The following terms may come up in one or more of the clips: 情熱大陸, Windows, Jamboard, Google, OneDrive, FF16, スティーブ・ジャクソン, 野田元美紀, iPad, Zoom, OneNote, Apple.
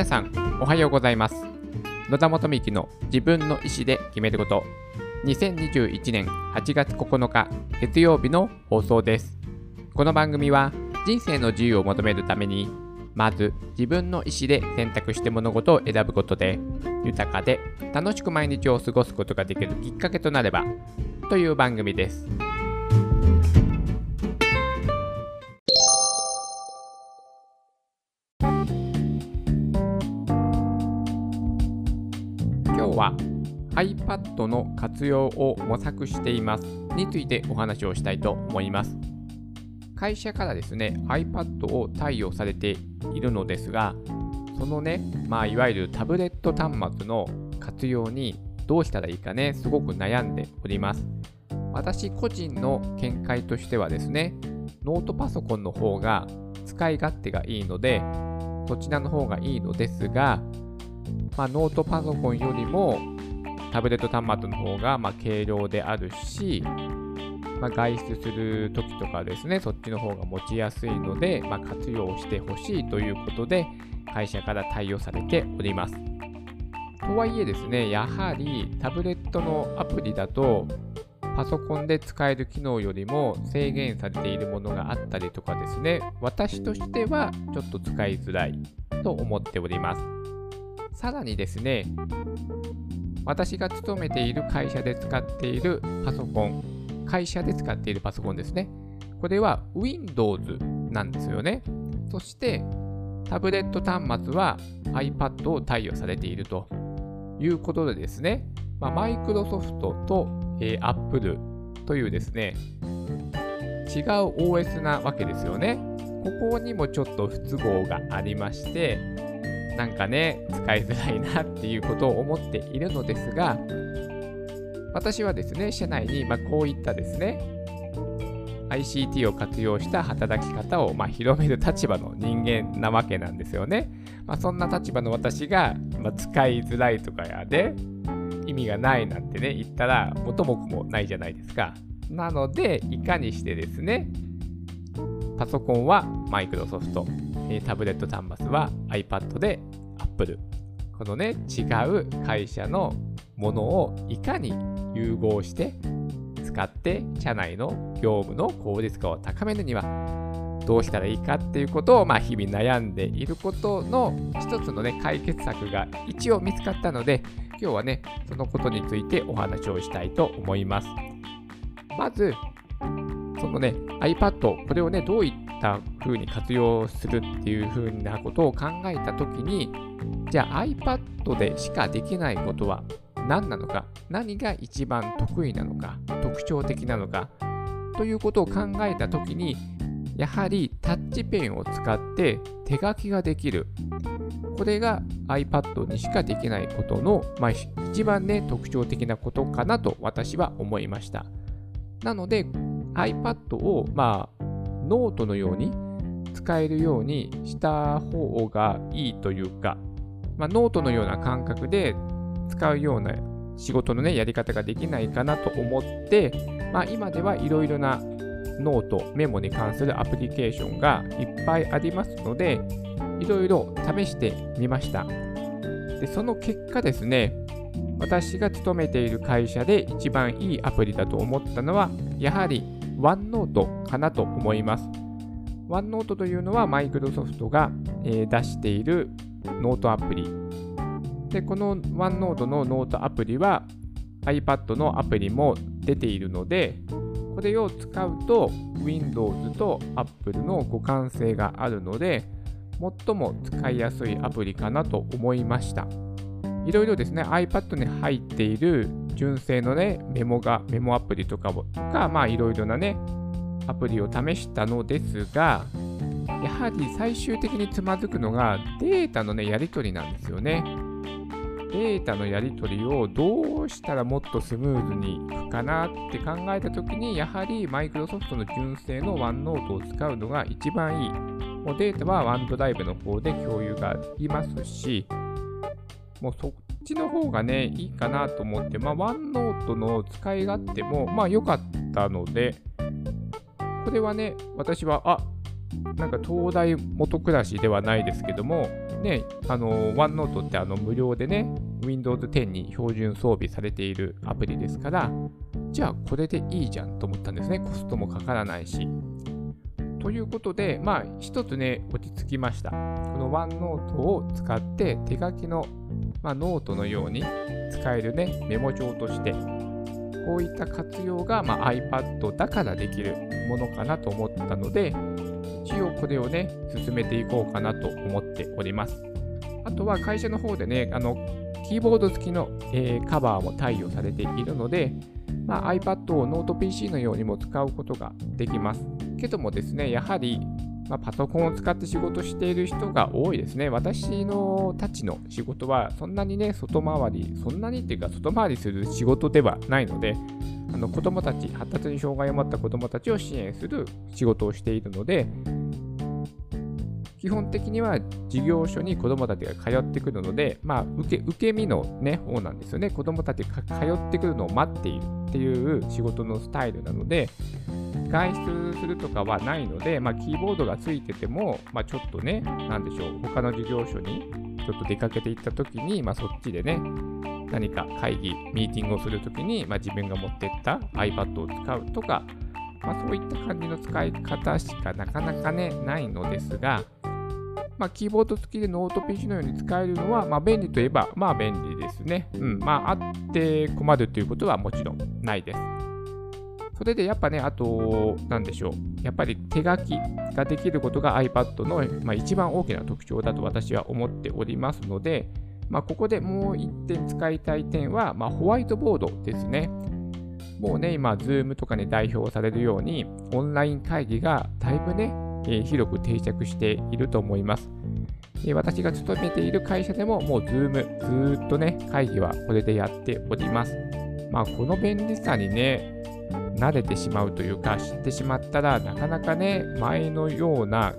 皆さんおはようございます。野田元美紀の自分の意思で決めること、2021年8月9日月曜日の放送です。この番組は人生の自由を求めるために、まず自分の意思で選択して物事を選ぶことで、豊かで楽しく毎日を過ごすことができるきっかけとなればという番組です。今日は iPad の活用を模索していますについてお話をしたいと思います。会社からですね iPad を貸与されているのですが、そのいわゆるタブレット端末の活用にどうしたらいいかすごく悩んでおります。私個人の見解としてはですね、ノートパソコンの方が使い勝手がいいので、そちらの方がいいのですが、ノートパソコンよりもタブレット端末の方が軽量であるし、外出する時とかですね、そっちの方が持ちやすいので、活用してほしいということで会社から貸与されております。とはいえですね、やはりタブレットのアプリだとパソコンで使える機能よりも制限されているものがあったりとかですね、私としてはちょっと使いづらいと思っております。さらにですね、私が勤めている会社で使っているパソコン、会社で使っているパソコンですね。これは Windows なんですよね。そしてタブレット端末は iPad を貸与されているということでですね、マイクロソフトと、Apple というですね、違う OS なわけですよね。ここにもちょっと不都合がありまして、使いづらいなっていうことを思っているのですが、私はですね、社内にこういったですね ICT を活用した働き方を広める立場の人間なわけなんですよね。そんな立場の私が、使いづらいとかやで意味がないなんて言ったら元も子もないじゃないですか。なのでいかにしてですね、パソコンはマイクロソフト、タブレット端末は iPad で Apple、 この違う会社のものをいかに融合して使って社内の業務の効率化を高めるにはどうしたらいいかっていうことを日々悩んでいることの一つの解決策が一応見つかったので、今日はそのことについてお話をしたいと思います。まずそのiPad、 これをどういった風に活用するっていう風なことを考えたときに、じゃあ iPad でしかできないことは何なのか、何が一番得意なのか、特徴的なのかということを考えたときに、やはりタッチペンを使って手書きができる、これが iPad にしかできないことの、一番特徴的なことかなと私は思いました。なのでiPad をノートのように使えるようにした方がいいというか、ノートのような感覚で使うような仕事のやり方ができないかなと思って、今ではいろいろなノート、メモに関するアプリケーションがいっぱいありますので、いろいろ試してみました。で、その結果ですね、私が勤めている会社で一番いいアプリだと思ったのは、やはりOneNote かなと思います。OneNote というのはマイクロソフトが出しているノートアプリで、この OneNote のノートアプリは iPad のアプリも出ているので、これを使うと Windows と Apple の互換性があるので、最も使いやすいアプリかなと思いました。いろいろですね、 iPad に入っている純正のメモアプリとかいろいろなアプリを試したのですが、やはり最終的につまずくのがデータのやり取りなんですよね。データのやり取りをどうしたらもっとスムーズにいくかなって考えたときに、やはりマイクロソフトの純正の OneNote を使うのが一番いい。もうデータは OneDrive の方で共有ができますし、もうそっちの方がいいかなと思って、OneNote の使い勝手も良かったので、これは私はなんか東大元暮らしではないですけども、ね、OneNote って無料でね、Windows 10に標準装備されているアプリですから、じゃあこれでいいじゃんと思ったんですね。コストもかからないし。ということで、まあ一つね、落ち着きました。この OneNote を使って手書きの、まあ、ノートのように使えるね、メモ帳として、こういった活用が、まあ、iPad だからできるものかなと思ったので、一応これをね、進めていこうかなと思っております。あとは会社の方でね、キーボード付きの、カバーも貸与されているので、まあ、iPad をノート PC のようにも使うことができます。けどもですね、やはり、まあ、パソコンを使って仕事している人が多いですね。私のたちの仕事はそんなにね、外回りする仕事ではないので、子どもたち、発達に障害を持った子どもたちを支援する仕事をしているので、基本的には事業所に子どもたちが通ってくるので、まあ、受け身の、ね、方なんですよね。子どもたちが通ってくるのを待っているっていう仕事のスタイルなので、外出するとかはないので、まあ、キーボードがついてても、まあ、ちょっとね、なんでしょう、他の事業所にちょっと出かけていったときに、まあ、そっちでね、何か会議、ミーティングをするときに、まあ、自分が持ってった iPad を使うとか、まあ、そういった感じの使い方しかなかなかね、ないのですが、まあ、キーボード付きでノート PC のように使えるのは、まあ、便利といえば、まあ、便利ですね。うん、まあ、あって困るということはもちろんないです。それでやっぱね、あと、なんでしょう。やっぱり手書きができることが iPad の、まあ、一番大きな特徴だと私は思っておりますので、まあ、ここでもう一点使いたい点は、まあ、ホワイトボードですね。もうね、今、Zoom とかに代表されるように、オンライン会議がだいぶね、広く定着していると思います。私が勤めている会社でももう Zoom ずっとね会議はこれでやっております。まあこの便利さにね慣れてしまうというか知ってしまったらなかなかね前のような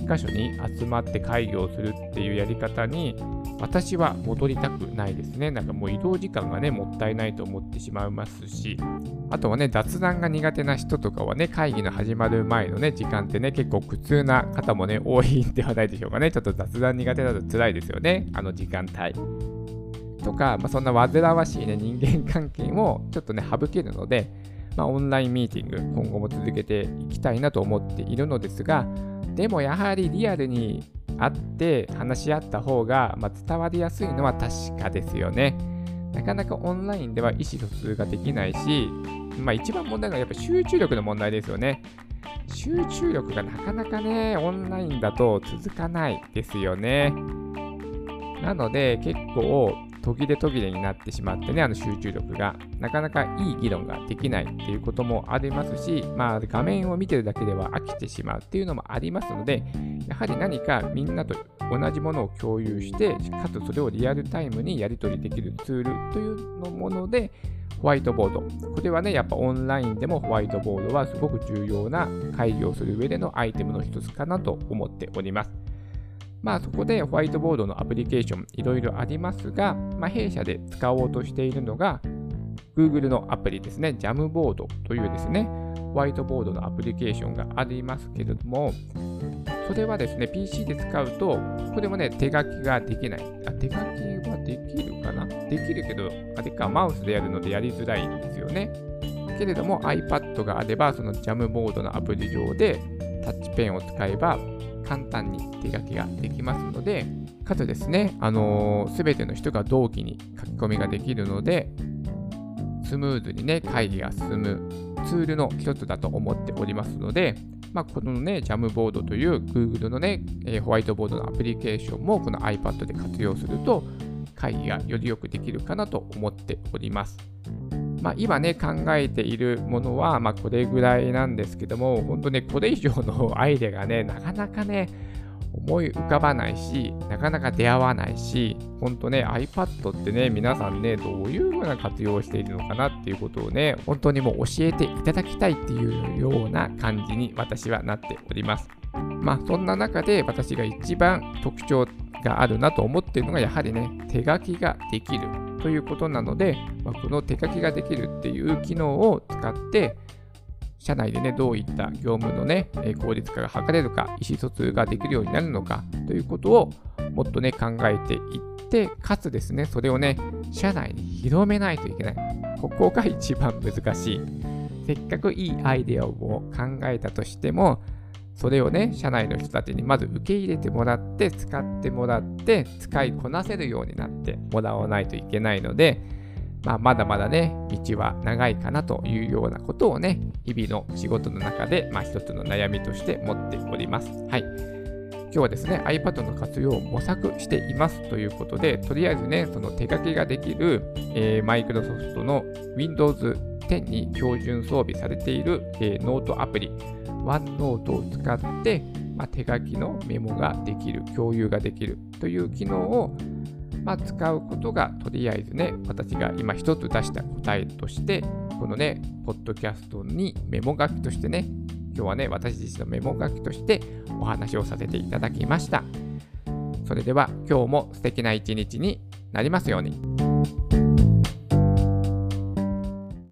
一箇所に集まって会議をするっていうやり方に私は戻りたくないですね。なんかもう移動時間がねもったいないと思ってしまいますし、あとはね雑談が苦手な人とかはね会議の始まる前のね時間ってね結構苦痛な方もね多いんではないでしょうかね。ちょっと雑談苦手だと辛いですよね、あの時間帯とか、まあ、そんな煩わしいね人間関係もちょっとね省けるので、まあ、オンラインミーティング今後も続けていきたいなと思っているのですが、でもやはりリアルに会って話し合った方が、まあ、伝わりやすいのは確かですよね。なかなかオンラインでは意思疎通ができないし、まあ、一番問題がやっぱ集中力の問題ですよね。集中力がなかなかねオンラインだと続かないですよね。なので結構途切れになってしまってね、集中力がなかなかいい議論ができないっていうこともありますし、まあ画面を見てるだけでは飽きてしまうっていうのもありますので、やはり何かみんなと同じものを共有して、かつそれをリアルタイムにやり取りできるツールというのもので、ホワイトボード。これはね、やっぱオンラインでもホワイトボードはすごく重要な会議をする上でのアイテムの一つかなと思っております。まあそこでホワイトボードのアプリケーションいろいろありますが、まあ、弊社で使おうとしているのが Google のアプリですね、Jamboard というですね、ホワイトボードのアプリケーションがありますけれども、それはですね、PC で使うと、これもね、手書きができない。手書きはできるかな？できるけど、あれか、マウスでやるのでやりづらいんですよね。けれども iPad があれば、その Jamboard のアプリ上でタッチペンを使えば、簡単に手書きができますので、かつですね、全ての人が同期に書き込みができるので、スムーズにね、会議が進むツールの一つだと思っておりますので、まあ、このね、Jamboard という Google のね、ホワイトボードのアプリケーションもこの iPad で活用すると、会議がよりよくできるかなと思っております。まあ、今ね考えているものはまあこれぐらいなんですけども、本当ねこれ以上のアイデアがねなかなかね思い浮かばないし、なかなか出会わないし、本当ね iPad ってね皆さんねどういうふうな活用をしているのかなっていうことをね本当にもう教えていただきたいっていうような感じに私はなっております。まあそんな中で私が一番特徴があるなと思っているのがやはりね手書きができるということなので、まあ、この手書きができるっていう機能を使って社内でね、どういった業務のね、効率化が図れるか、意思疎通ができるようになるのかということをもっとね、考えていって、かつですね、それをね、社内に広めないといけない。ここが一番難しい。せっかくいいアイデアを考えたとしても、それをね、社内の人たちにまず受け入れてもらって、使ってもらって、使いこなせるようになってもらわないといけないので、まだまだね、道は長いかなというようなことをね、日々の仕事の中で、一つの悩みとして持っております。はい。今日はですね、iPad の活用を模索していますということで、とりあえずね、その手書きができる、Microsoft の Windows 10に標準装備されている、ノートアプリ、OneNote を使って、手書きのメモができる、共有ができるという機能を使うことが、とりあえずね、私が今一つ出した答えとして、このね、ポッドキャストにメモ書きとしてね、今日はね、私自身のメモ書きとしてお話をさせていただきました。それでは今日も素敵な一日になりますように。